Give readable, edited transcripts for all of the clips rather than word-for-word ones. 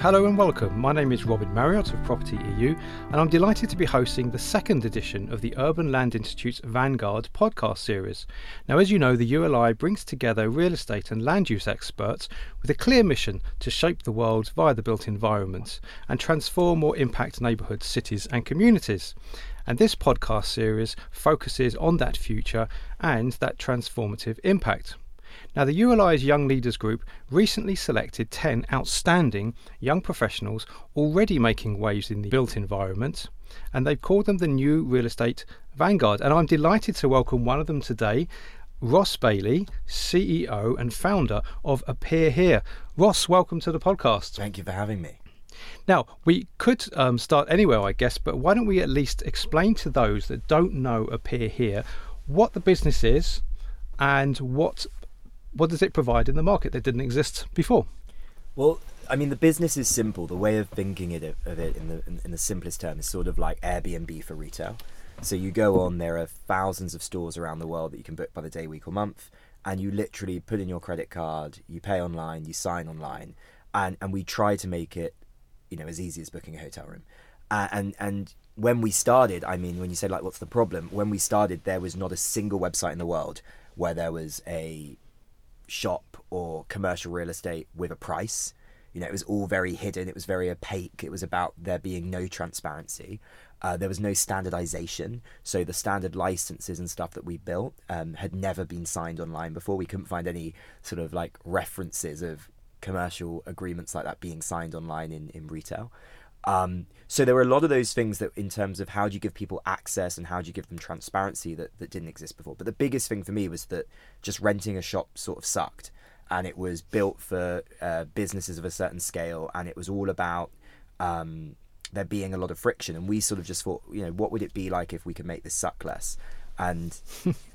Hello and welcome, my name is Robin Marriott of Property EU and I'm delighted to be hosting the second edition of the Urban Land Institute's Vanguard podcast series. Now as you know, the ULI brings together real estate and land use experts with a clear mission to shape the world via the built environment and transform or impact neighbourhoods, cities and communities. And this podcast series focuses on that future and that transformative impact. Now, the ULI's Young Leaders Group recently selected 10 outstanding young professionals already making waves in the built environment, and they've called them the new real estate vanguard. And I'm delighted to welcome one of them today, Ross Bailey, CEO and founder of Appear Here. Ross, welcome to the podcast. Thank you for having me. Now, we could start anywhere, I guess, but why don't we at least explain to those that don't know Appear Here what the business is and what does it provide in the market that didn't exist before? Well, I mean, the business is simple. The way of thinking of it in the simplest term is sort of like Airbnb for retail. So you go on, there are thousands of stores around the world that you can book by the day, week or month, and you literally put in your credit card, you pay online, you sign online, and we try to make it, you know, as easy as booking a hotel room. And when we started, I mean, when you say, like, what's the problem? When we started, there was not a single website in the world where there was a shop or commercial real estate with a price. You know, it was all very hidden. It was very opaque. It was about there being no transparency. There was no standardization. So the standard licenses and stuff that we built had never been signed online before. We couldn't find any sort of like references of commercial agreements like that being signed online in retail. So there were a lot of those things that, in terms of how do you give people access and how do you give them transparency, that didn't exist before. But the biggest thing for me was that just renting a shop sort of sucked, and it was built for businesses of a certain scale, and it was all about there being a lot of friction. And we sort of just thought, you know, what would it be like if we could make this suck less? And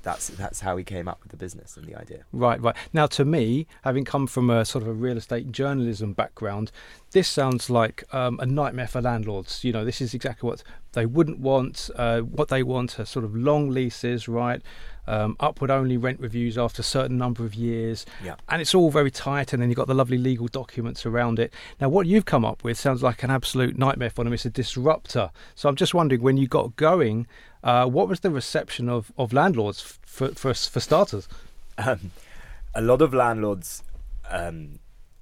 that's how we came up with the business and the idea. Right. Now, to me, having come from a sort of a real estate journalism background, this sounds like a nightmare for landlords. You know, this is exactly what they wouldn't want. What they want are sort of long leases, right? Upward-only rent reviews after a certain number of years. Yeah. And it's all very tight, and then you've got the lovely legal documents around it. Now, what you've come up with sounds like an absolute nightmare for them. It's a disruptor. So I'm just wondering, when you got going, what was the reception of landlords for starters? A lot of landlords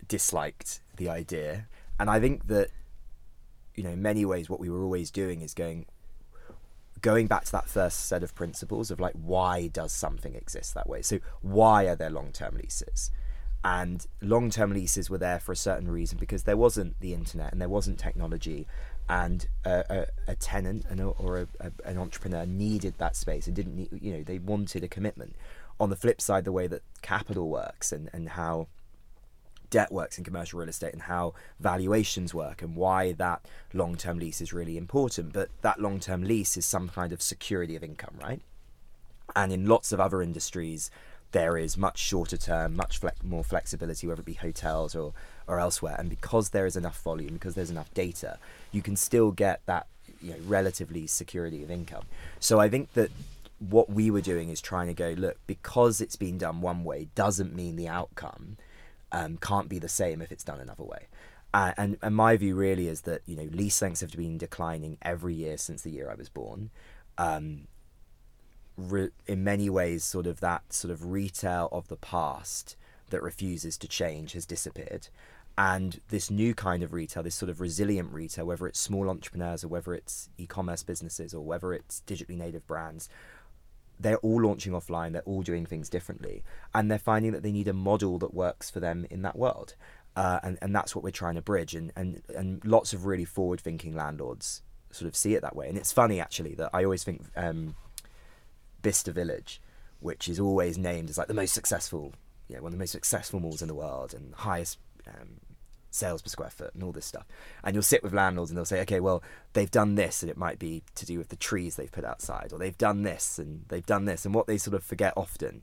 disliked the idea. And I think that, you know, in many ways, what we were always doing is going back to that first set of principles of, like, why does something exist that way? So why are there long-term leases? And long-term leases were there for a certain reason, because there wasn't the internet and there wasn't technology, and a tenant or an entrepreneur needed that space and didn't need, you know, they wanted a commitment. On the flip side, the way that capital works and how debt works in commercial real estate and how valuations work, and why that long-term lease is really important. But that long-term lease is some kind of security of income, right? And in lots of other industries, there is much shorter term, much more flexibility, whether it be hotels or elsewhere. And because there is enough volume, because there's enough data, you can still get that, you know, relatively security of income. So I think that what we were doing is trying to go, look, because it's been done one way doesn't mean the outcome can't be the same if it's done another way. And my view really is that, you know, lease lengths have been declining every year since the year I was born. In many ways, that retail of the past that refuses to change has disappeared. And this new kind of retail, this sort of resilient retail, whether it's small entrepreneurs or whether it's e-commerce businesses or whether it's digitally native brands, they're all launching offline, they're all doing things differently, and they're finding that they need a model that works for them in that world. And that's what we're trying to bridge, and lots of really forward-thinking landlords sort of see it that way. And it's funny, actually, that I always think Bicester Village, which is always named as like the most successful, you know, one of the most successful malls in the world and highest sales per square foot and all this stuff. And you'll sit with landlords and they'll say, okay, well, they've done this, and it might be to do with the trees they've put outside, or they've done this and they've done this. And what they sort of forget often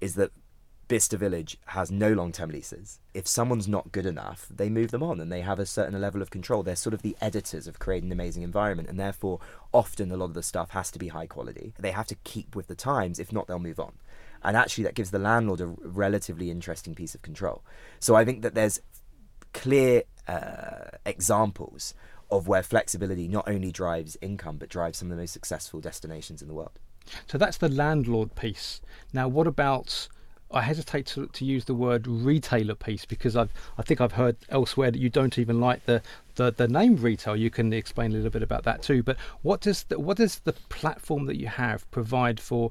is that Bicester Village has no long-term leases. If someone's not good enough, they move them on, and they have a certain level of control. They're sort of the editors of creating an amazing environment, and therefore often a lot of the stuff has to be high quality. They have to keep with the times. If not, they'll move on. And actually that gives the landlord a relatively interesting piece of control. So I think that there's clear examples of where flexibility not only drives income, but drives some of the most successful destinations in the world. So that's the landlord piece. Now, what about, I hesitate to use the word retailer piece, because I think I've heard elsewhere that you don't even like the name retail. You can explain a little bit about that too. But what does the platform that you have provide for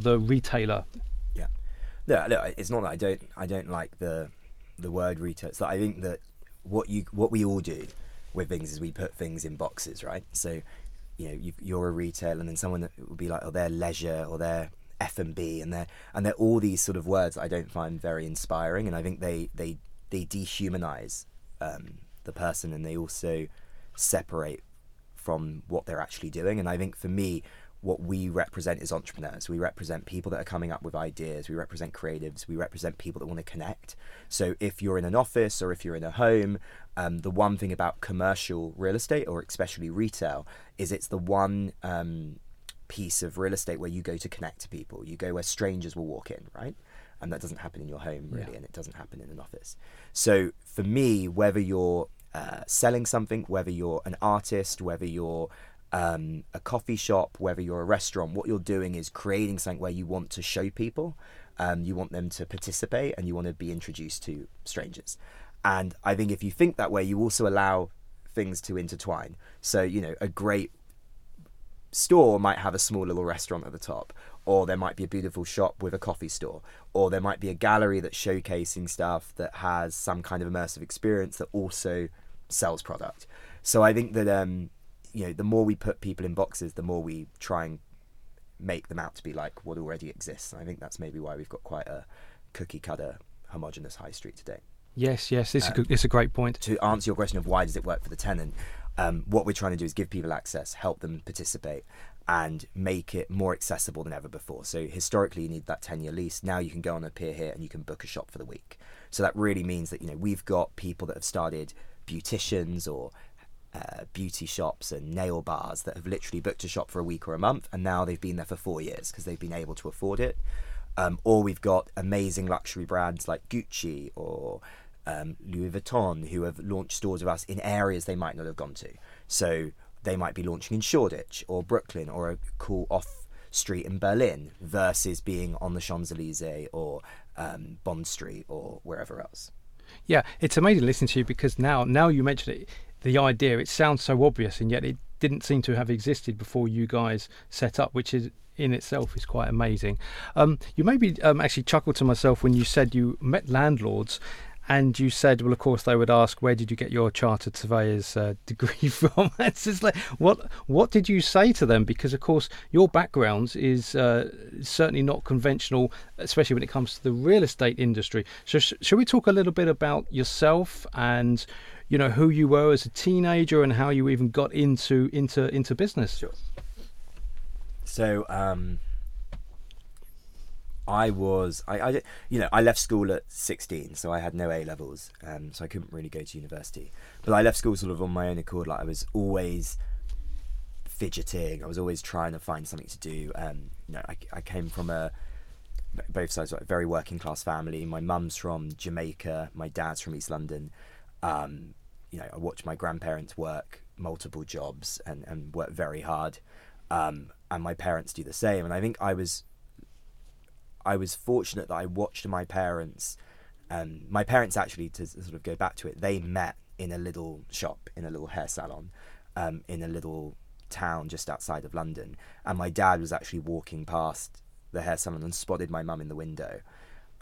the retailer? Yeah, look, it's not that I don't like the word retail. It's that I think that what we all do with things is we put things in boxes, right? So, you know, you're a retailer, and then someone that would be like, oh, they're leisure, or they're F&B, and they're all these sort of words that I don't find very inspiring, and I think they dehumanize the person, and they also separate from what they're actually doing. And I think for me, what we represent is entrepreneurs. We represent people that are coming up with ideas. We represent creatives. We represent people that want to connect. So if you're in an office or if you're in a home, the one thing about commercial real estate, or especially retail, is it's the one piece of real estate where you go to connect to people. You go where strangers will walk in, right? And that doesn't happen in your home, really, yeah. And it doesn't happen in an office. So for me, whether you're selling something, whether you're an artist, whether you're a coffee shop, whether you're a restaurant, what you're doing is creating something where you want to show people, you want them to participate, and you want to be introduced to strangers. And I think if you think that way, you also allow things to intertwine. So, you know, a great store might have a small little restaurant at the top, or there might be a beautiful shop with a coffee store, or there might be a gallery that's showcasing stuff that has some kind of immersive experience that also sells product. So I think that you know, the more we put people in boxes, the more we try and make them out to be like what already exists. And I think that's maybe why we've got quite a cookie cutter, homogenous high street today. Yes, it's a great point. To answer your question of why does it work for the tenant, what we're trying to do is give people access, help them participate, and make it more accessible than ever before. So historically, you need that 10-year lease. Now you can go on Appear Here and you can book a shop for the week. So that really means that, you know, we've got people that have started beauticians or beauty shops and nail bars that have literally booked a shop for a week or a month, and now they've been there for 4 years because they've been able to afford it. Or we've got amazing luxury brands like Gucci or Louis Vuitton who have launched stores of us in areas they might not have gone to. So they might be launching in Shoreditch or Brooklyn or a cool off street in Berlin versus being on the Champs-Élysées or Bond Street or wherever else. Yeah, it's amazing listening to you, because now you mentioned it, the idea, it sounds so obvious, and yet it didn't seem to have existed before you guys set up, which is in itself is quite amazing. You maybe actually chuckled to myself when you said you met landlords, and you said, well, of course they would ask, where did you get your chartered surveyor's degree from? It's just like, what did you say to them? Because of course your background is certainly not conventional, especially when it comes to the real estate industry. So shall we talk a little bit about yourself and, you know, who you were as a teenager and how you even got into business? Sure. So I left school at 16, so I had no A-levels, so I couldn't really go to university. But I left school sort of on my own accord. Like, I was always fidgeting. I was always trying to find something to do. You know, I came from a very working class family. My mum's from Jamaica. My dad's from East London. You know, I watched my grandparents work multiple jobs and work very hard, and my parents do the same. And I think I was fortunate that I watched my parents actually, to sort of go back to it, they met in a little shop, in a little hair salon, in a little town just outside of London. And my dad was actually walking past the hair salon and spotted my mum in the window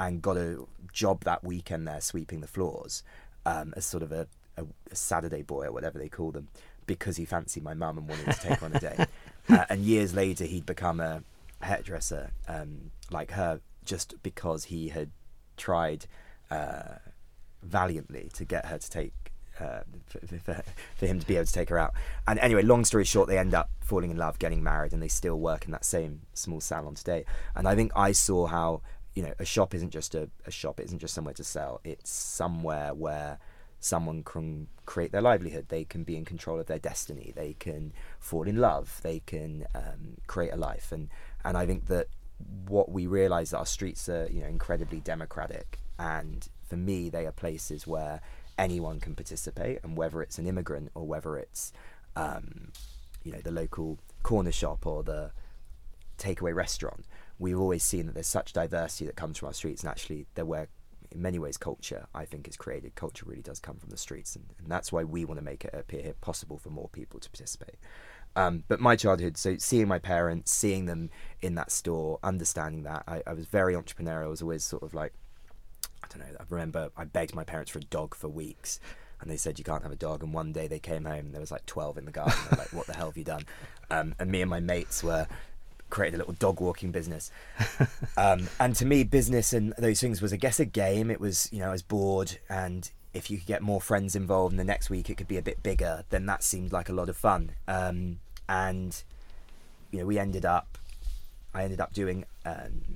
and got a job that weekend there sweeping the floors, as sort of a Saturday boy or whatever they call them, because he fancied my mum and wanted to take on a day. And years later, he'd become a hairdresser like her, just because he had tried valiantly to get her to take for him to be able to take her out. And anyway, long story short, they end up falling in love, getting married, and they still work in that same small salon today. And I think I saw how, you know, a shop isn't just a shop. It isn't just somewhere to sell. It's somewhere where someone can create their livelihood. They can be in control of their destiny. They can fall in love. They can create a life. And I think that what we realise that our streets are, you know, incredibly democratic. And for me, they are places where anyone can participate, and whether it's an immigrant or whether it's the local corner shop or the takeaway restaurant, we've always seen that there's such diversity that comes from our streets. And actually there were, in many ways, culture, I think, is created. Culture really does come from the streets, and that's why we want to make it appear here possible for more people to participate. But my childhood, so seeing my parents, seeing them in that store, understanding that, I was very entrepreneurial. I was always sort of like, I don't know, I remember I begged my parents for a dog for weeks, and they said you can't have a dog. And one day they came home and there was like 12 in the garden. I'm like, what the hell have you done? And me and my mates created a little dog walking business, and to me business and those things was, I guess, a game. It was, I was bored, and if you could get more friends involved and the next week it could be a bit bigger, then that seemed like a lot of fun. I ended up doing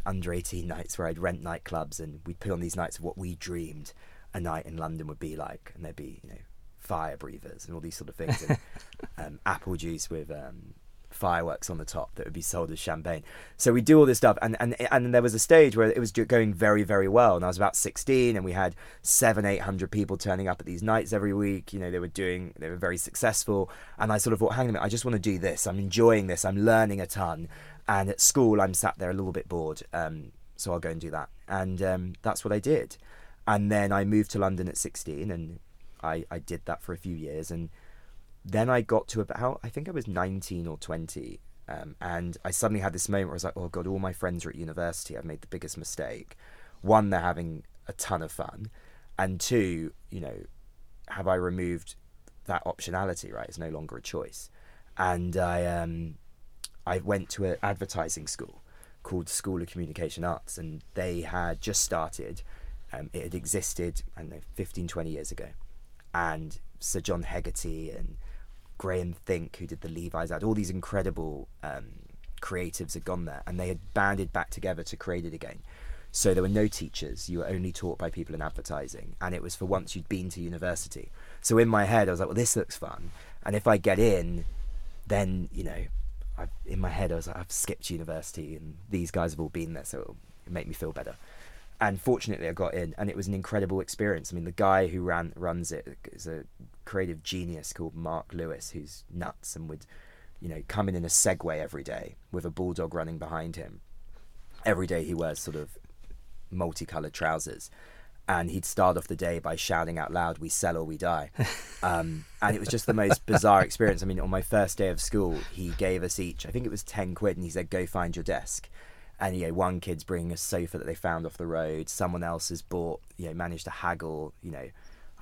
under 18 nights where I'd rent nightclubs, and we'd put on these nights of what we dreamed a night in London would be like, and there'd be fire breathers and all these sort of things, and apple juice with fireworks on the top that would be sold as champagne. So we do all this stuff, and there was a stage where it was going very, very well, and I was about 16, and we had 700-800 people turning up at these nights every week. They were very successful, and I sort of thought, hang on a minute, I just want to do this. I'm enjoying this, I'm learning a ton, and at school I'm sat there a little bit bored, so I'll go and do that. And that's what I did. And then I moved to London at 16, and I did that for a few years. And then I got to about, I think I was 19 or 20, and I suddenly had this moment where I was like, oh God, all my friends are at university. I've made the biggest mistake. One, they're having a ton of fun. And two, have I removed that optionality, right? It's no longer a choice. And I went to an advertising school called School of Communication Arts, and they had just started. It had existed, I don't know, 15, 20 years ago. And Sir John Hegarty and Graham Think, who did the Levi's ad, all these incredible creatives had gone there, and they had banded back together to create it again. So there were no teachers, you were only taught by people in advertising, and it was for once you'd been to university. So in my head I was like, well, this looks fun, and if I get in, then in my head I was like, I've skipped university and these guys have all been there, so it'll make me feel better. And fortunately I got in, and it was an incredible experience. I mean, the guy who runs it is a creative genius called Mark Lewis, who's nuts, and would come in a Segway every day with a bulldog running behind him. Every day he wears sort of multicolored trousers, and he'd start off the day by shouting out loud, "We sell or we die." And it was just the most bizarre experience. I mean, on my first day of school he gave us each, I think it was 10 quid, and he said, "Go find your desk." And one kid's bringing a sofa that they found off the road. Someone else has bought, managed to haggle, I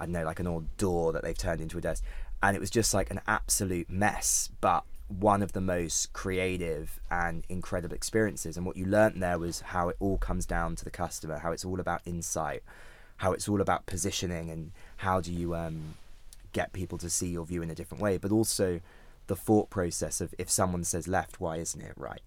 don't know, like an old door that they've turned into a desk. And it was just like an absolute mess, but one of the most creative and incredible experiences. And what you learnt there was how it all comes down to the customer, how it's all about insight, how it's all about positioning, and how do you get people to see your view in a different way. But also the thought process of, if someone says left, why isn't it right?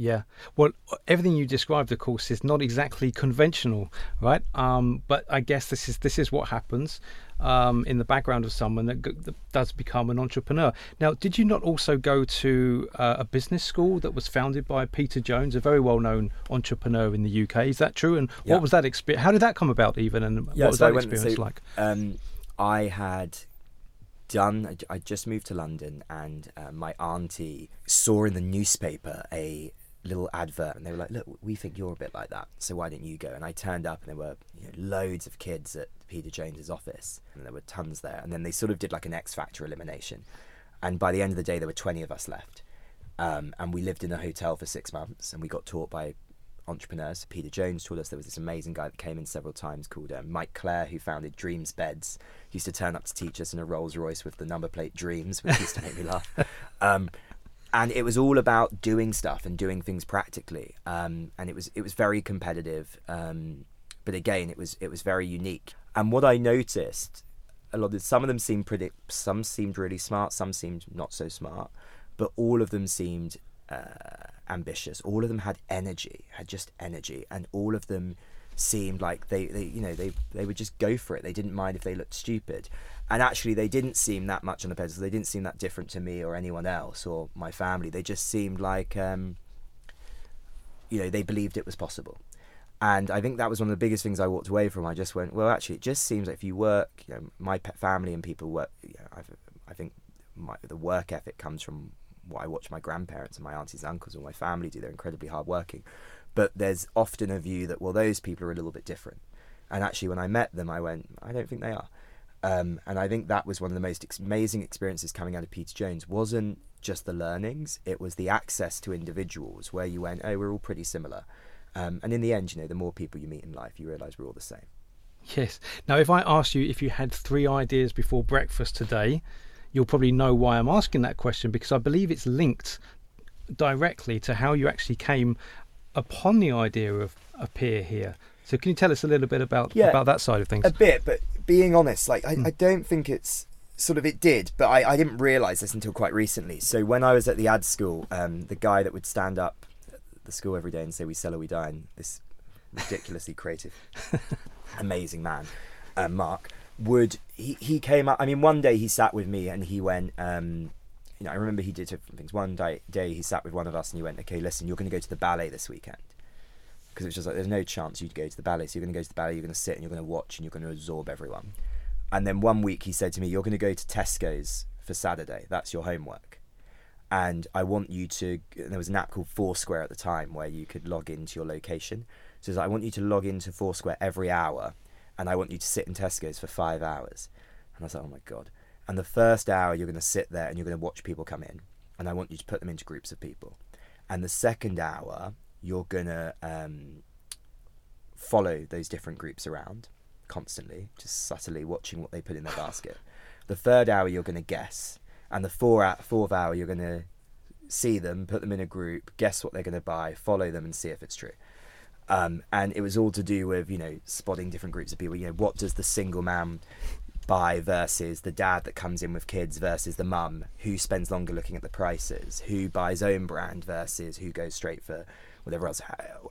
Yeah, well, everything you described, of course, is not exactly conventional, right? But I guess this is what happens in the background of someone that does become an entrepreneur. Now, did you not also go to a business school that was founded by Peter Jones, a very well-known entrepreneur in the UK? Is that true? And what was that experience? How did that come about, even? And what was that experience like? I just moved to London, and my auntie saw in the newspaper a little advert, and they were like, "Look, we think you're a bit like that, so why don't you go?" And I turned up, and there were loads of kids at Peter Jones's office, and there were tons there. And then they sort of did like an X Factor elimination, and by the end of the day there were 20 of us left, and we lived in a hotel for 6 months, and we got taught by entrepreneurs. Peter Jones taught us. There was this amazing guy that came in several times called Mike Clare, who founded Dreams Beds. He used to turn up to teach us in a Rolls Royce with the number plate Dreams, which used to make me laugh. And it was all about doing stuff and doing things practically. And it was very competitive, but again, it was very unique. And what I noticed, some of them seemed some seemed really smart, some seemed not so smart, but all of them seemed ambitious. All of them had energy, and all of them seemed like they would just go for it. They didn't mind if they looked stupid, and actually they didn't seem that much on the pedestal. They didn't seem that different to me or anyone else or my family. They just seemed like they believed it was possible, And I think that was one of the biggest things I walked away from. I just went, well, actually, it just seems like if you work, you know, my pet family and people work, you know, I think the work ethic comes from what I watch my grandparents and my aunties and uncles and my family do. They're incredibly hardworking. But there's often a view that, well, those people are a little bit different. And actually, when I met them, I went, I don't think they are. And I think that was one of the most amazing experiences coming out of Peter Jones. Wasn't just the learnings, it was the access to individuals where you went, oh, we're all pretty similar. And in the end, you know, the more people you meet in life, you realise we're all the same. Yes. Now, if I asked you if you had three ideas before breakfast today, you'll probably know why I'm asking that question, because I believe it's linked directly to how you actually came upon the idea of Appear Here. So can you tell us a little bit about that side of things? A bit, but being honest, like I don't think it's sort of, it did, but I didn't realise this until quite recently. So when I was at the ad school, the guy that would stand up the school every day and say we sell or we dine, this ridiculously creative amazing man, Mark, he came up, I mean, one day he sat with me and he went, you know, I remember he did different things. One day he sat with one of us and he went, okay, listen, you're going to go to the ballet this weekend, because it was just like, there's no chance you'd go to the ballet, so you're going to go to the ballet, you're going to sit and you're going to watch and you're going to absorb everyone. And then one week he said to me, you're going to go to Tesco's for Saturday, that's your homework. And I want you to, there was an app called Foursquare at the time where you could log into your location. So like, I want you to log into Foursquare every hour and I want you to sit in Tesco's for 5 hours. And I was like, oh my God. And the first hour you're going to sit there and you're going to watch people come in. And I want you to put them into groups of people. And the second hour, you're going to follow those different groups around constantly, just subtly watching what they put in their basket. The third hour, you're going to guess. And the fourth hour, you're going to see them, put them in a group, guess what they're going to buy, follow them and see if it's true. And it was all to do with, you know, spotting different groups of people. You know, what does the single man buy versus the dad that comes in with kids versus the mum? Who spends longer looking at the prices? Who buys own brand versus who goes straight for whatever else?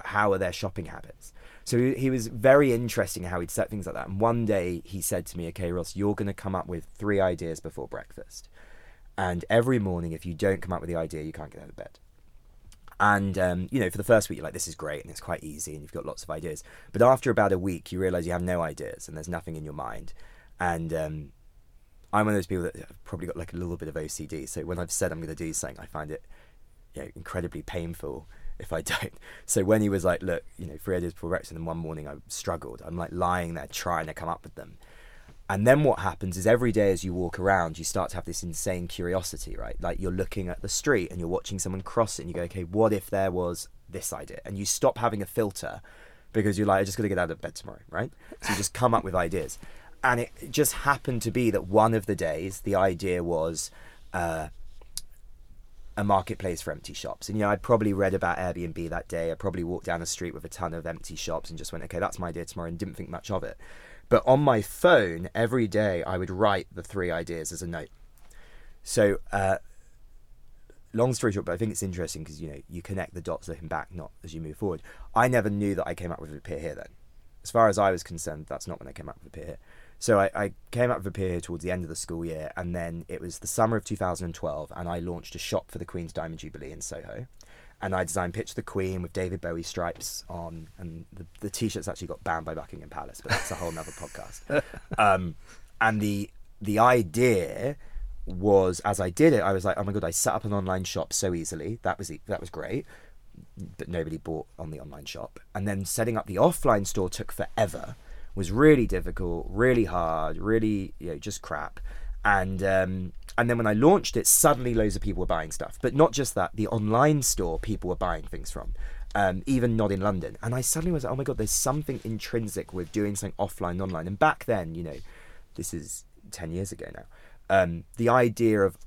How are their shopping habits? So he was very interesting how he'd set things like that. And one day he said to me, okay, Ross, you're going to come up with 3 ideas before breakfast. And every morning, if you don't come up with the idea, you can't get out of bed. And, you know, for the first week, you're like, this is great and it's quite easy and you've got lots of ideas. But after about a week, you realise you have no ideas and there's nothing in your mind. And I'm one of those people that have probably got like a little bit of OCD. So when I've said I'm going to do something, I find it, you know, incredibly painful if I don't. So when he was like, look, you know, 3 ideas before breakfast, and then one morning I struggled. I'm like lying there trying to come up with them. And then what happens is every day as you walk around, you start to have this insane curiosity, right? Like you're looking at the street and you're watching someone cross it and you go, okay, what if there was this idea? And you stop having a filter because you're like, I just got to get out of bed tomorrow, right? So you just come up with ideas. And it just happened to be that one of the days, the idea was a marketplace for empty shops. And, you know, I'd probably read about Airbnb that day. I probably walked down a street with a ton of empty shops and just went, okay, that's my idea tomorrow, and didn't think much of it. But on my phone, every day, I would write the 3 ideas as a note. So, long story short, but I think it's interesting because, you know, you connect the dots looking back, not as you move forward. I never knew that I came up with Appear Here then. As far as I was concerned, that's not when I came up with Appear Here. So I came up with Appear Here towards the end of the school year, and then it was the summer of 2012, and I launched a shop for the Queen's Diamond Jubilee in Soho. And I designed Picture the Queen with David Bowie stripes on, and the T-shirts actually got banned by Buckingham Palace, but that's a whole nother podcast. And the idea was, as I did it, I was like, oh my God, I set up an online shop so easily. That was great, but nobody bought on the online shop. And then setting up the offline store took forever, was really difficult, really hard, really, you know, just crap. And then when I launched it, suddenly loads of people were buying stuff. But not just that, the online store people were buying things from, even not in London. And I suddenly was like, oh my God, there's something intrinsic with doing something offline, online. And back then, you know, this is 10 years ago now, the idea of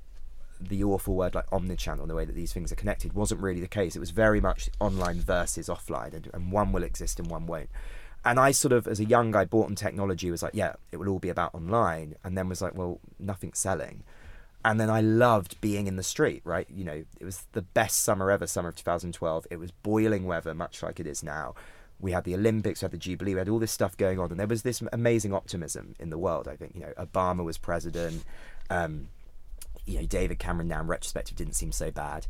the awful word like omnichannel, the way that these things are connected, wasn't really the case. It was very much online versus offline, and one will exist and one won't. And I sort of, as a young guy, bought on technology, was like, yeah, it will all be about online. And then was like, well, nothing's selling. And then I loved being in the street, right? You know, it was the best summer ever, summer of 2012. It was boiling weather, much like it is now. We had the Olympics, we had the Jubilee, we had all this stuff going on. And there was this amazing optimism in the world, I think. You know, Obama was president. You know, David Cameron now in retrospective didn't seem so bad.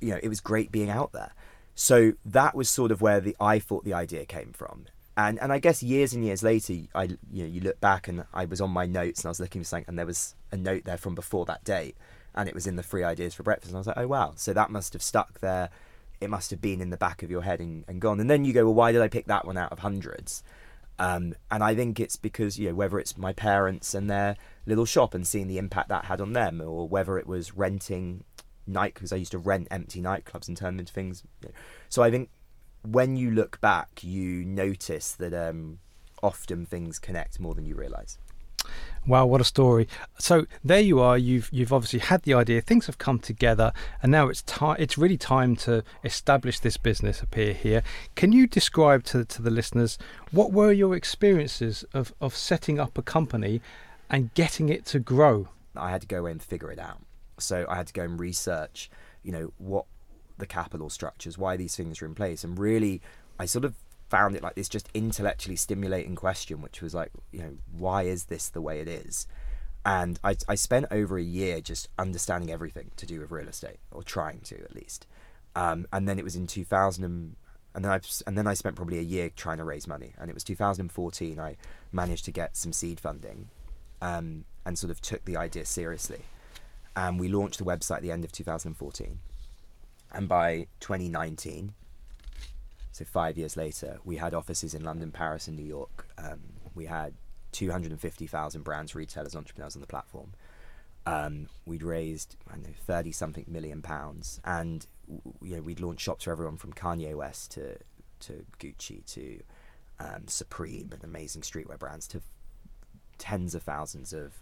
you know, it was great being out there. So that was sort of where I thought the idea came from. And I guess years and years later, you look back and I was on my notes and I was looking for something and there was a note there from before that date and it was in the free ideas for breakfast. And I was like, oh, wow. So that must have stuck there. It must have been in the back of your head and gone. And then you go, well, why did I pick that one out of hundreds? And I think it's because, you know, whether it's my parents and their little shop and seeing the impact that had on them, or whether it was renting night, because I used to rent empty nightclubs and turn them into things. You know. So I think, when you look back, you notice that often things connect more than you realise. Wow, what a story. So there you are, you've obviously had the idea, things have come together, and now it's really time to establish this business, Appear Here. Can you describe to the listeners, what were your experiences of setting up a company and getting it to grow? I had to go and figure it out. So I had to go and research, you know, what the capital structures, why these things are in place. And really, I sort of found it like this just intellectually stimulating question, which was like, you know, why is this the way it is? And I spent over a year just understanding everything to do with real estate, or trying to at least. And then it was in 2000, and then I spent probably a year trying to raise money. And it was 2014, I managed to get some seed funding and sort of took the idea seriously. And we launched the website at the end of 2014. And by 2019, so 5 years later, we had offices in London, Paris and New York. We had 250,000 brands, retailers, entrepreneurs on the platform. We'd raised, I don't know, 30-something million pounds. And, you know, we'd launched shops for everyone from Kanye West to Gucci to Supreme and amazing streetwear brands, to tens of thousands of,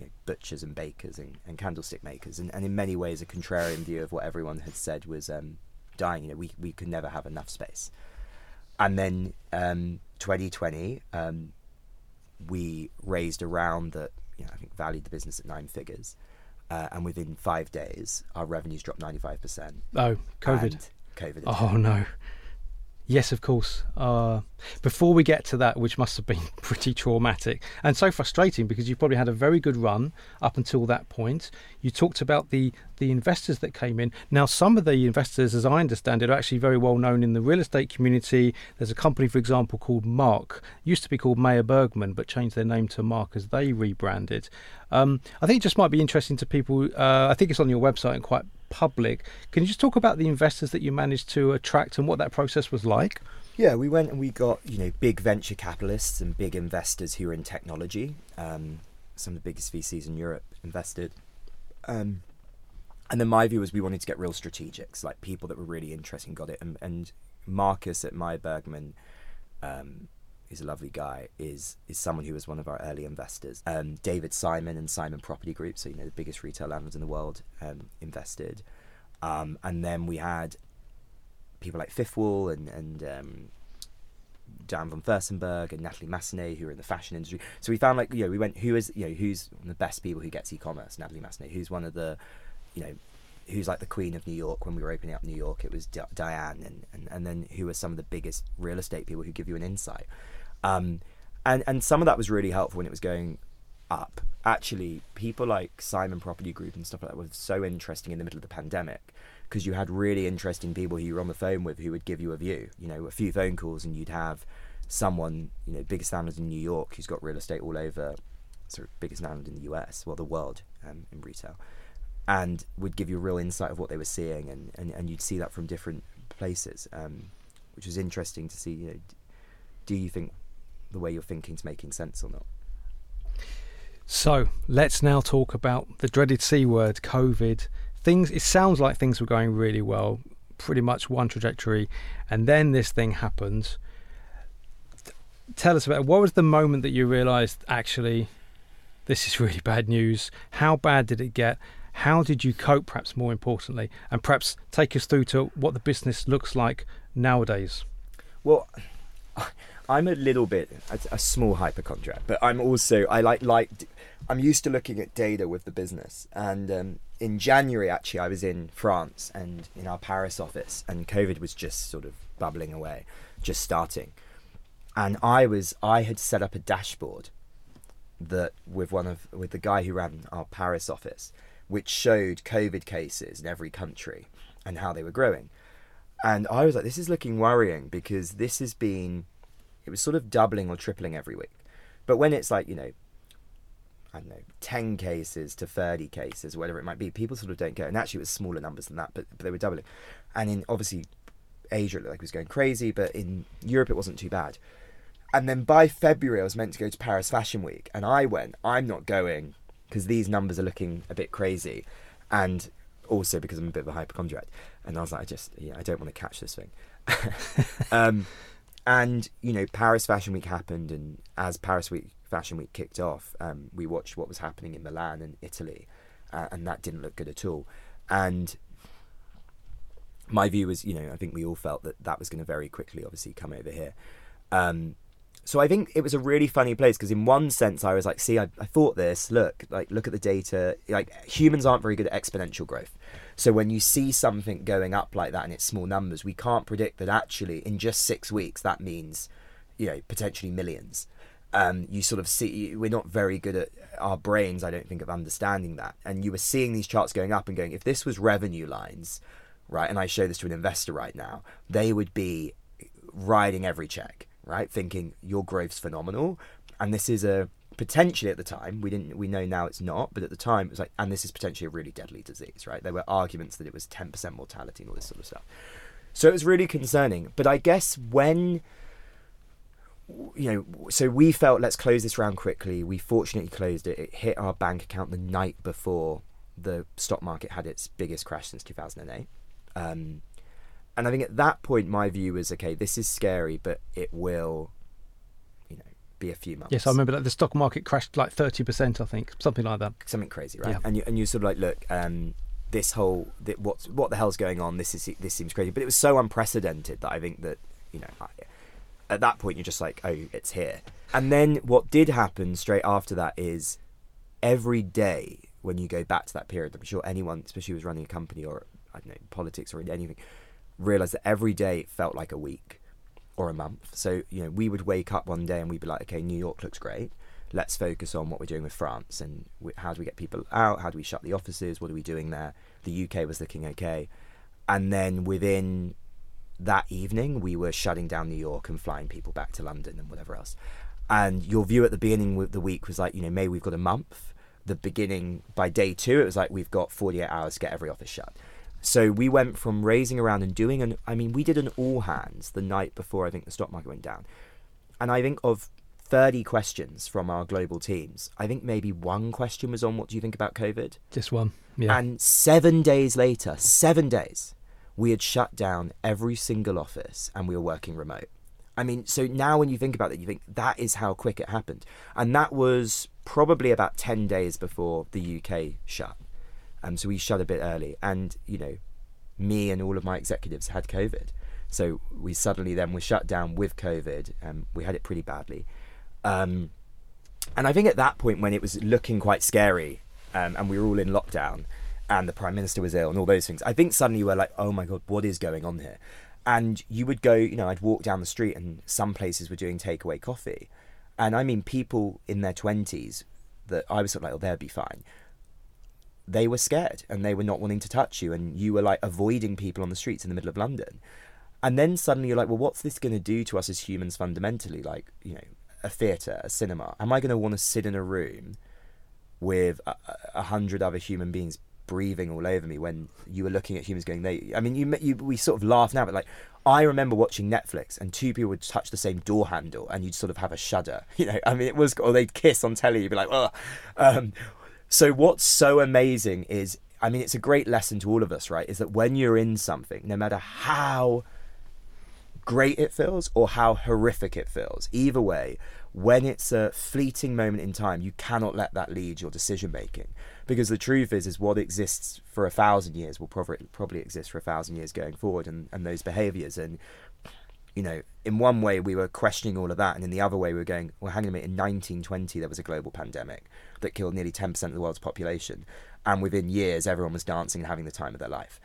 you know, butchers and bakers and candlestick makers, and in many ways a contrarian view of what everyone had said was dying. You know, we could never have enough space. And then 2020, we raised a round that, you know, I think valued the business at 9 figures, and within 5 days our revenues dropped 95%. Oh, COVID. Oh no. Yes, of course. Before we get to that, which must have been pretty traumatic and so frustrating, because you probably had a very good run up until that point. You talked about the investors that came in. Now, some of the investors, as I understand it, are actually very well known in the real estate community. There's a company, for example, called Mark. It used to be called Meyer Bergman, but changed their name to Mark as they rebranded. I think it just might be interesting to people. I think it's on your website and quite public. Can you just talk about the investors that you managed to attract and what that process was like? Yeah, we went and we got, you know, big venture capitalists and big investors who are in technology. Some of the biggest VCs in Europe invested. And then my view was we wanted to get real strategics, like people that were really interested and got it. And Marcus at Meyer Bergman, who's a lovely guy, is someone who was one of our early investors. David Simon and Simon Property Group, so, you know, the biggest retail landlords in the world, invested. And then we had people like Fifth Wall and Dan von Furstenberg and Natalie Massenet, who are in the fashion industry. So we found, like, you know, we went, who's one of the best people who gets e-commerce? Natalie Massenet, who's one of the, you know, who's like the Queen of New York. When we were opening up New York, it was Diane, and then who are some of the biggest real estate people who give you an insight. And some of that was really helpful when it was going up. Actually, people like Simon Property Group and stuff like that were so interesting in the middle of the pandemic, because you had really interesting people who you were on the phone with who would give you a view, you know, a few phone calls, and you'd have someone, you know, biggest landlord in New York who's got real estate all over, sort of biggest landlord in the US, well, the world, in retail, and would give you a real insight of what they were seeing, and you'd see that from different places, which was interesting to see, you know, do you think the way you're thinking's making sense or not? So let's now talk about the dreaded C word, COVID. It sounds like things were going really well, pretty much one trajectory, and then this thing happened. Tell us about, what was the moment that you realised, actually, this is really bad news? How bad did it get? How did you cope, perhaps more importantly? And perhaps take us through to what the business looks like nowadays. Well, I'm a little bit, a small hypochondriac, but I'm also, I'm used to looking at data with the business. And in January, actually, I was in France and in our Paris office, and COVID was just sort of bubbling away, just starting. And I had set up a dashboard that with the guy who ran our Paris office, which showed COVID cases in every country and how they were growing. And I was like, this is looking worrying, because this has been, it was sort of doubling or tripling every week. But when it's like, you know, I don't know, 10 cases to 30 cases, whatever it might be, people sort of don't care. And actually it was smaller numbers than that, but they were doubling. And in obviously Asia, it looked like it was going crazy, but in Europe, it wasn't too bad. And then by February, I was meant to go to Paris Fashion Week. And I went, I'm not going because these numbers are looking a bit crazy. And also because I'm a bit of a hypochondriac. And I was like, I don't want to catch this thing. And, you know, Paris Fashion Week happened. And as Fashion Week kicked off, we watched what was happening in Milan and Italy. And that didn't look good at all. And my view was, you know, I think we all felt that that was going to very quickly, obviously, come over here. So I think it was a really funny place, because in one sense I was like, see, I thought this, look at the data, like humans aren't very good at exponential growth. So when you see something going up like that and it's small numbers, we can't predict that actually in just 6 weeks, that means, you know, potentially millions. You sort of see, we're not very good at our brains, I don't think, of understanding that. And you were seeing these charts going up and going, if this was revenue lines, right? And I show this to an investor right now, they would be riding every check. Right, thinking your growth's phenomenal, and this is a potentially at the time we know now it's not, but at the time it was like, and this is potentially a really deadly disease. Right, there were arguments that it was 10% mortality and all this sort of stuff, so it was really concerning. But I guess when you know, so we felt let's close this round quickly. We fortunately closed it. It hit our bank account the night before the stock market had its biggest crash since 2008. And I think at that point, my view was, okay, this is scary, but it will, you know, be a few months. Yes, I remember that the stock market crashed like 30%, I think, something like that. Something crazy, right? Yeah. And you sort of like, look, this whole, what the hell's going on? This seems crazy. But it was so unprecedented that I think that, you know, at that point, you're just like, oh, it's here. And then what did happen straight after that is every day when you go back to that period, I'm sure anyone, especially who was running a company or, I don't know, politics or anything, realised that every day it felt like a week or a month. So, you know, we would wake up one day and we'd be like, okay, New York looks great. Let's focus on what we're doing with France and how do we get people out? How do we shut the offices? What are we doing there? The UK was looking okay. And then within that evening, we were shutting down New York and flying people back to London and whatever else. And your view at the beginning of the week was like, you know, maybe we've got a month. The beginning, by day two, it was like, we've got 48 hours to get every office shut. So we went from raising around and doing, and I mean, we did an all hands the night before I think the stock market went down. And I think of 30 questions from our global teams, I think maybe one question was on, what do you think about COVID? Just one, yeah. And 7 days later, 7 days, we had shut down every single office and we were working remote. I mean, so now when you think about it, you think that is how quick it happened. And that was probably about 10 days before the UK shut. So we shut a bit early, and you know, me and all of my executives had COVID, so we suddenly then were shut down with COVID, and we had it pretty badly. And I think at that point, when it was looking quite scary, and we were all in lockdown, and the Prime Minister was ill, and all those things, I think suddenly we're like, oh my God, what is going on here? And you would go, you know, I'd walk down the street, and some places were doing takeaway coffee, and I mean, people in their 20s that I was sort of like, oh, they'll be fine. They were scared and they were not wanting to touch you, and you were like avoiding people on the streets in the middle of London. And then suddenly you're like, well, what's this going to do to us as humans fundamentally? Like, you know, a theatre, a cinema. Am I going to want to sit in a room with 100 other human beings breathing all over me when you were looking at humans going, they? I mean, we sort of laugh now, but like, I remember watching Netflix and two people would touch the same door handle and you'd sort of have a shudder, you know, I mean, it was, or they'd kiss on telly, you'd be like, oh. So what's so amazing is, I mean, it's a great lesson to all of us, right? Is that when you're in something, no matter how great it feels or how horrific it feels, either way, when it's a fleeting moment in time, you cannot let that lead your decision making. Because the truth is what exists for 1,000 years will probably exist for 1,000 years going forward, and those behaviours. And, you know, in one way we were questioning all of that, and in the other way we were going, well, hang on a minute, in 1920 there was a global pandemic that killed nearly 10% of the world's population, and within years everyone was dancing and having the time of their life.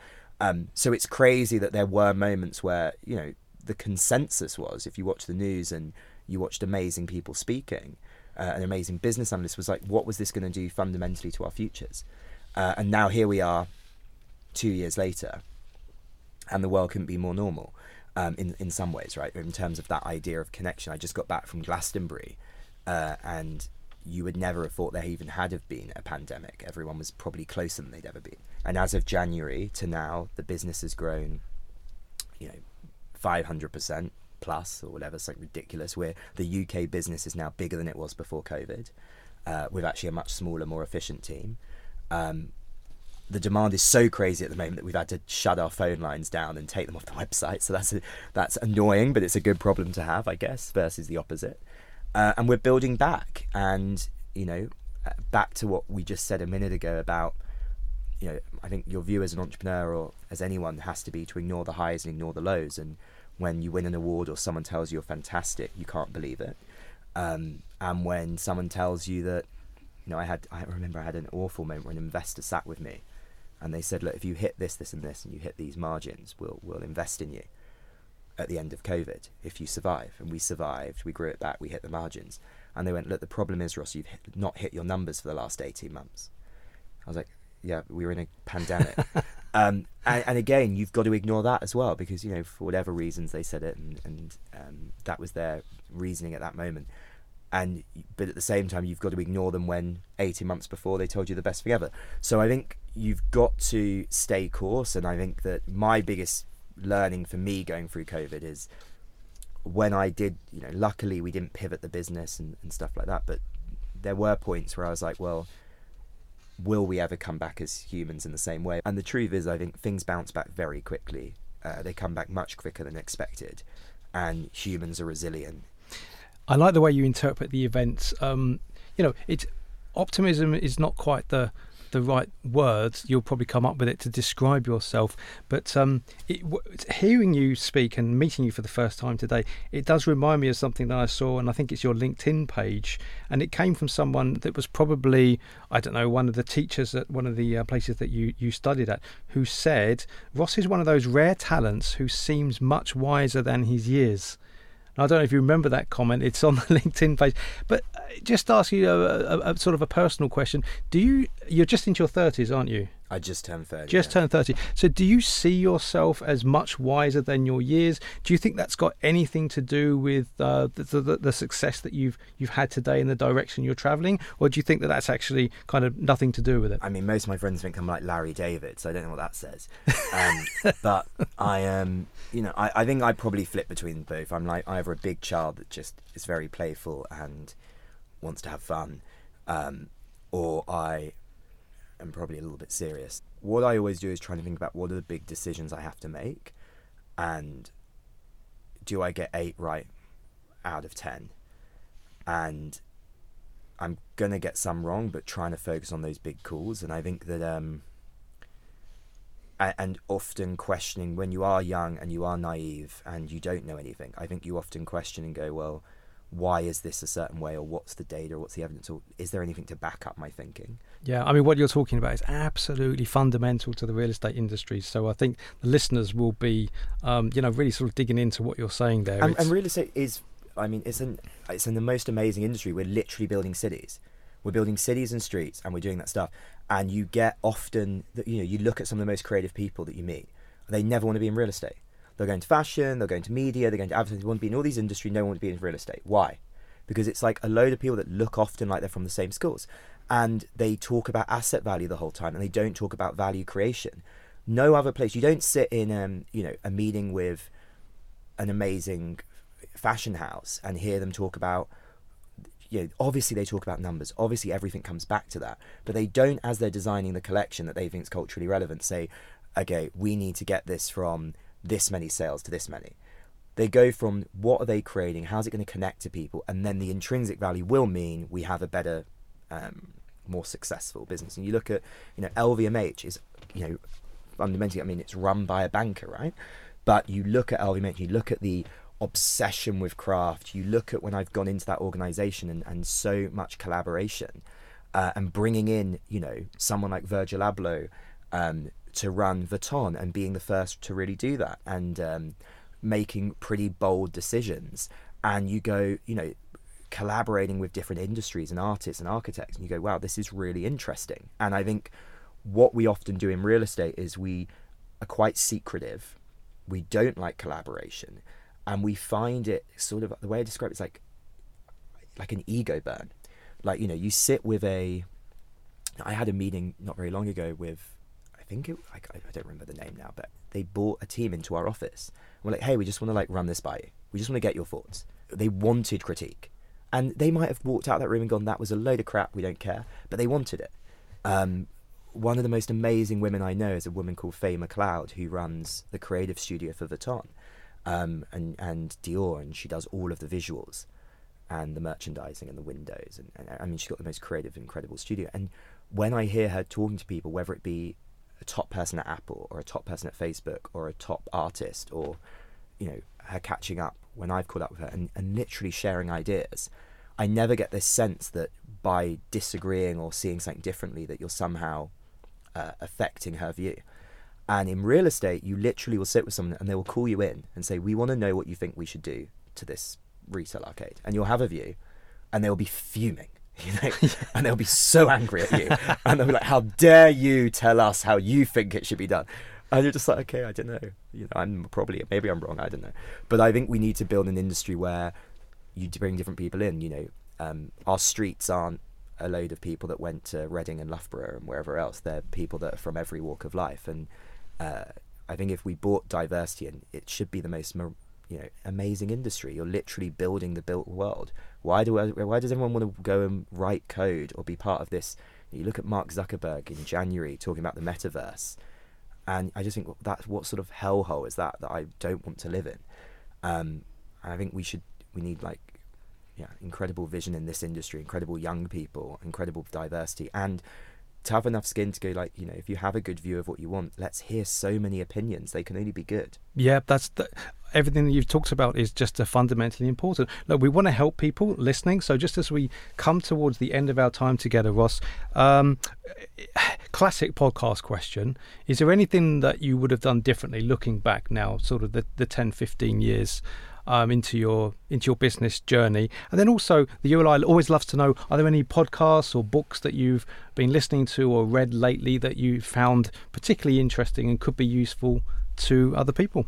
So it's crazy that there were moments where, you know, the consensus was, if you watch the news and you watched amazing people speaking, an amazing business analyst was like, what was this going to do fundamentally to our futures? And now here we are 2 years later, and the world couldn't be more normal in some ways, right? In terms of that idea of connection. I just got back from Glastonbury, and you would never have thought there even had have been a pandemic. Everyone was probably closer than they'd ever been. And as of January to now, the business has grown, 500% plus or whatever, it's like ridiculous. Where the UK business is now bigger than it was before COVID, with actually a much smaller, more efficient team. The demand is so crazy at the moment that we've had to shut our phone lines down and take them off the website. So that's annoying, but it's a good problem to have, I guess, versus the opposite. And we're building back, and back to what we just said a minute ago about, I think your view as an entrepreneur or as anyone has to be to ignore the highs and ignore the lows. And when you win an award or someone tells you you're fantastic, you can't believe it. And when someone tells you that, I remember I had an awful moment when an investor sat with me, and they said, look, if you hit this, this, and this, and you hit these margins, we'll invest in you. At the end of COVID, if you survive, and we survived, we grew it back, we hit the margins. And they went, look, the problem is, Ross, you've not hit your numbers for the last 18 months. I was like, yeah, we were in a pandemic. And again, you've got to ignore that as well, because, for whatever reasons they said it, and that was their reasoning at that moment. But at the same time, you've got to ignore them when 18 months before they told you the best thing ever. So I think you've got to stay course. And I think that my biggest learning for me going through COVID is when I did, luckily we didn't pivot the business and stuff like that, but there were points where I was like, well, will we ever come back as humans in the same way? And the truth is, I think things bounce back very quickly. They come back much quicker than expected, and humans are resilient. I like the way you interpret the events. It's optimism is not quite the right words, you'll probably come up with it to describe yourself, but hearing you speak and meeting you for the first time today, it does remind me of something that I saw, and I think it's your LinkedIn page, and it came from someone that was probably, I don't know, one of the teachers at one of the places that you studied at, who said, Ross is one of those rare talents who seems much wiser than his years. I don't know if you remember that comment. It's on the LinkedIn page. But just ask you a sort of a personal question. You're just into your 30s, aren't you? I just turned 30. Turned 30. So do you see yourself as much wiser than your years? Do you think that's got anything to do with the success that you've had today and the direction you're travelling? Or do you think that's actually kind of nothing to do with it? I mean, most of my friends think I'm like Larry David, so I don't know what that says. But I am, I think I probably flip between both. I'm like either a big child that just is very playful and wants to have fun, or I'm probably a little bit serious. What I always do is trying to think about what are the big decisions I have to make, and do I get 8 right out of 10? And I'm going to get some wrong, but trying to focus on those big calls. And I think that, and often questioning when you are young and you are naive and you don't know anything, I think you often question and go, well, why is this a certain way, or what's the data, or what's the evidence, or is there anything to back up my thinking? Yeah, I mean, what you're talking about is absolutely fundamental to the real estate industry. So I think the listeners will be, really sort of digging into what you're saying there. And real estate is, it's in the most amazing industry. We're literally building cities. We're building cities and streets, and we're doing that stuff. And you get often, you look at some of the most creative people that you meet. They never want to be in real estate. They're going to fashion, they're going to media, they're going to advertising. They want to be in all these industries, no one wants to be in real estate. Why? Because it's like a load of people that look often like they're from the same schools. And they talk about asset value the whole time, and they don't talk about value creation. No other place. You don't sit in a meeting with an amazing fashion house and hear them talk about, obviously they talk about numbers. Obviously everything comes back to that. But they don't, as they're designing the collection that they think is culturally relevant, say, okay, we need to get this from this many sales to this many. They go from what are they creating, how's it going to connect to people, and then the intrinsic value will mean we have a better, more successful business. And you look at, LVMH is, fundamentally, it's run by a banker, right? But you look at LVMH, you look at the obsession with craft, you look at when I've gone into that organization and so much collaboration, and bringing in, someone like Virgil Abloh, to run Vuitton, and being the first to really do that, and making pretty bold decisions. And you go, collaborating with different industries and artists and architects, and you go, wow, this is really interesting. And I think what we often do in real estate is we are quite secretive We don't like collaboration, and we find it sort of, the way I describe it's like an ego burn. Like, you know, you sit with a, I had a meeting not very long ago with, I don't remember the name now, but they brought a team into our office. We're like, hey, we just want to like run this by you. We just want to get your thoughts. They wanted critique, and they might have walked out of that room and gone, that was a load of crap, we don't care, but they wanted it. One of the most amazing women I know is a woman called Faye McLeod, who runs the creative studio for Vuitton and Dior, and she does all of the visuals and the merchandising and the windows. And I mean, she's got the most creative, incredible studio. And when I hear her talking to people, whether it be a top person at Apple or a top person at Facebook or a top artist, or, you know, her catching up when I've caught up with her and literally sharing ideas, I never get this sense that by disagreeing or seeing something differently that you're somehow affecting her view. And in real estate, you literally will sit with someone and they will call you in and say, we want to know what you think we should do to this retail arcade, and you'll have a view, and they'll be fuming, you know, and they'll be so angry at you, and they'll be like, how dare you tell us how you think it should be done. And you're just like, okay, I don't know, you know, maybe I'm wrong, I don't know. But I think we need to build an industry where you bring different people in, you know. Our streets aren't a load of people that went to Reading and Loughborough and wherever else. They're people that are from every walk of life, and I think if we brought diversity in, it should be the most, you know, amazing industry. You're literally building the built world. Why does everyone want to go and write code or be part of this? You look at Mark Zuckerberg in January talking about the metaverse, and I just think, well, that's what sort of hellhole is that I don't want to live in. I think we need like, yeah, incredible vision in this industry, incredible young people, incredible diversity, and to have enough skin to go, like, you know, if you have a good view of what you want, let's hear so many opinions. They can only be good. Yeah, everything that you've talked about is just fundamentally important. Look, we want to help people listening. So just as we come towards the end of our time together, Ross, classic podcast question, is there anything that you would have done differently looking back now, sort of the 10, 15 years into your business journey? And then also, the ULI always loves to know, are there any podcasts or books that you've been listening to or read lately that you found particularly interesting and could be useful to other people?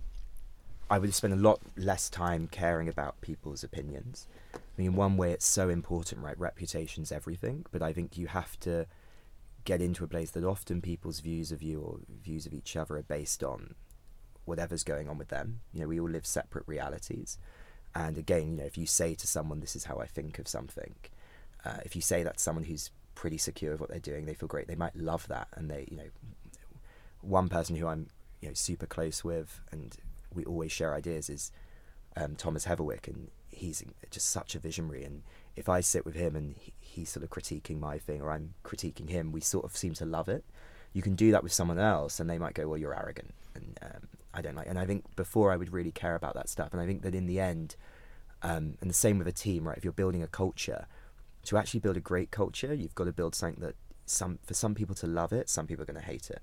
I would spend a lot less time caring about people's opinions. I mean, in one way, it's so important, right? Reputation's everything, but I think you have to get into a place that often people's views of you or views of each other are based on whatever's going on with them. You know, we all live separate realities, and again, you know, if you say to someone, this is how I think of something, if you say that to someone who's pretty secure of what they're doing, they feel great, they might love that, and they, you know, one person who I'm, you know, super close with and we always share ideas is Thomas Heatherwick, and he's just such a visionary, and if I sit with him and he's sort of critiquing my thing or I'm critiquing him, we sort of seem to love it. You can do that with someone else and they might go, well, you're arrogant, and I don't like. And I think before I would really care about that stuff, and I think that in the end, and the same with a team, right? If you're building a culture, to actually build a great culture, you've got to build something that for some people to love it, some people are going to hate it.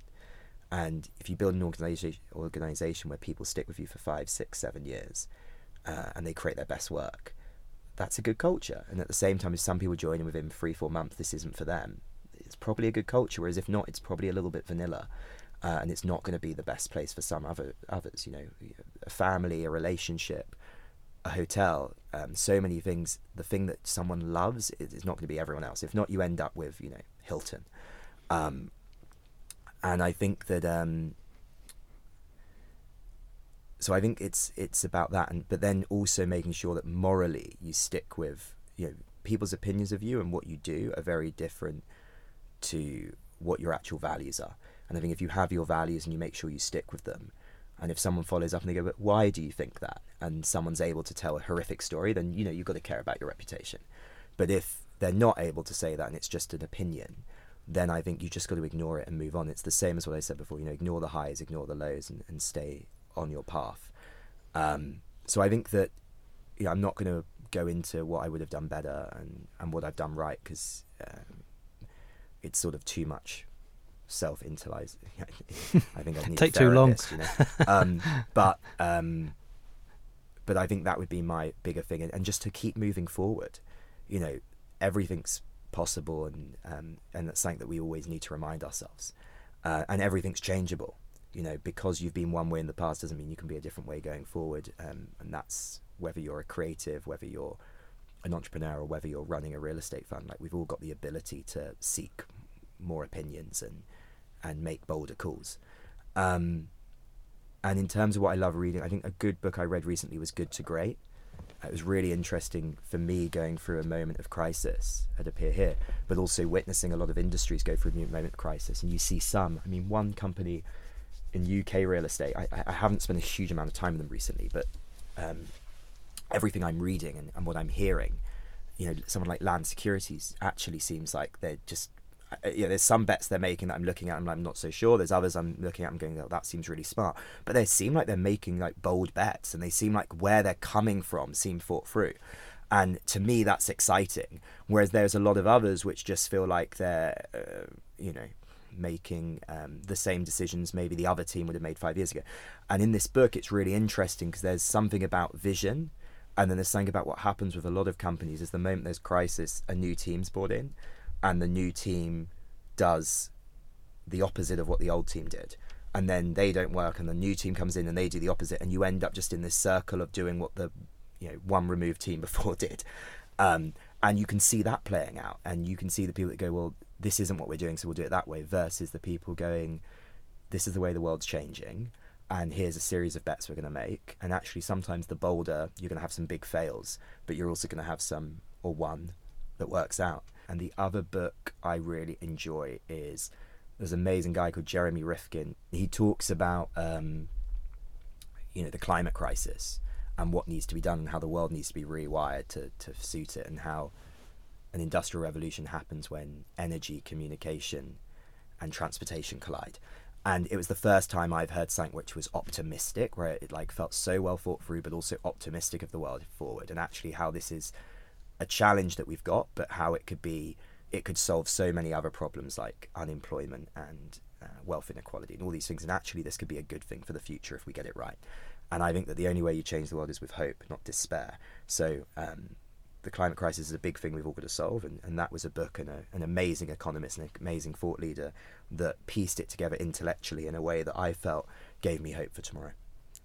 And if you build an organization where people stick with you for 5, 6, 7 years, and they create their best work, that's a good culture. And at the same time, if some people join in within 3-4 months, this isn't for them, it's probably a good culture, whereas if not, it's probably a little bit vanilla, and it's not going to be the best place for some others. You know, a family, a relationship, a hotel, so many things. The thing that someone loves is not going to be everyone else. If not, you end up with, you know, Hilton. And I think that so I think it's about that, but then also making sure that morally you stick with, you know, people's opinions of you and what you do are very different to what your actual values are. And I think if you have your values and you make sure you stick with them, and if someone follows up and they go, but why do you think that? And someone's able to tell a horrific story, then, you know, you've got to care about your reputation. But if they're not able to say that and it's just an opinion, then I think you just got to ignore it and move on. It's the same as what I said before, you know, ignore the highs, ignore the lows, and stay on your path. So I think that, you know, I'm not going to go into what I would have done better and what I've done right, because it's sort of too much self-internalized. I think I need take a therapist, too long, you know. But I think that would be my bigger thing, and just to keep moving forward. You know, everything's possible, and that's something that we always need to remind ourselves, and everything's changeable. you know, because you've been one way in the past doesn't mean you can be a different way going forward. And that's whether you're a creative, whether you're an entrepreneur, or whether you're running a real estate fund. Like, we've all got the ability to seek more opinions and make bolder calls. And in terms of what I love reading, I think a good book I read recently was Good to Great. It was really interesting for me, going through a moment of crisis at Appear Here, but also witnessing a lot of industries go through a moment of crisis. And you see some, I mean, one company in UK real estate, I haven't spent a huge amount of time with them recently, but everything I'm reading and what I'm hearing, you know, someone like Land Securities actually seems like they're just, you know, there's some bets they're making that I'm looking at and I'm not so sure. There's others I'm looking at and going, oh, that seems really smart. But they seem like they're making like bold bets, and they seem like where they're coming from seem thought through. And to me, that's exciting. Whereas there's a lot of others which just feel like they're, you know, making the same decisions maybe the other team would have made 5 years ago. And in this book, it's really interesting because there's something about vision. And then there's something about what happens with a lot of companies is the moment there's crisis, a new team's brought in. And the new team does the opposite of what the old team did. And then they don't work, and the new team comes in and they do the opposite. And you end up just in this circle of doing what the, you know, one removed team before did. And you can see that playing out. And you can see the people that go, well, this isn't what we're doing, so we'll do it that way, versus the people going, this is the way the world's changing, and here's a series of bets we're going to make. And actually, sometimes the bolder, you're going to have some big fails, but you're also going to have some, or one, that works out. And the other book I really enjoy is, there's an amazing guy called Jeremy Rifkin. He talks about, you know, the climate crisis and what needs to be done and how the world needs to be rewired to suit it, and how an industrial revolution happens when energy, communication and transportation collide. And it was the first time I've heard something which was optimistic, where it like felt so well thought through, but also optimistic of the world forward, and actually how this is a challenge that we've got, but how it could be, it could solve so many other problems like unemployment and wealth inequality and all these things. And actually, this could be a good thing for the future if we get it right. And I think that the only way you change the world is with hope, not despair. So the climate crisis is a big thing we've all got to solve. And that was a book, and an amazing economist and an amazing thought leader that pieced it together intellectually in a way that I felt gave me hope for tomorrow.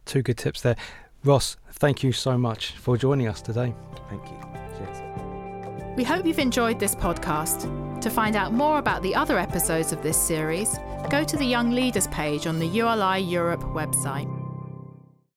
Two good tips there. Ross, thank you so much for joining us today. Thank you. Cheers. We hope you've enjoyed this podcast. To find out more about the other episodes of this series, go to the Young Leaders page on the ULI Europe website.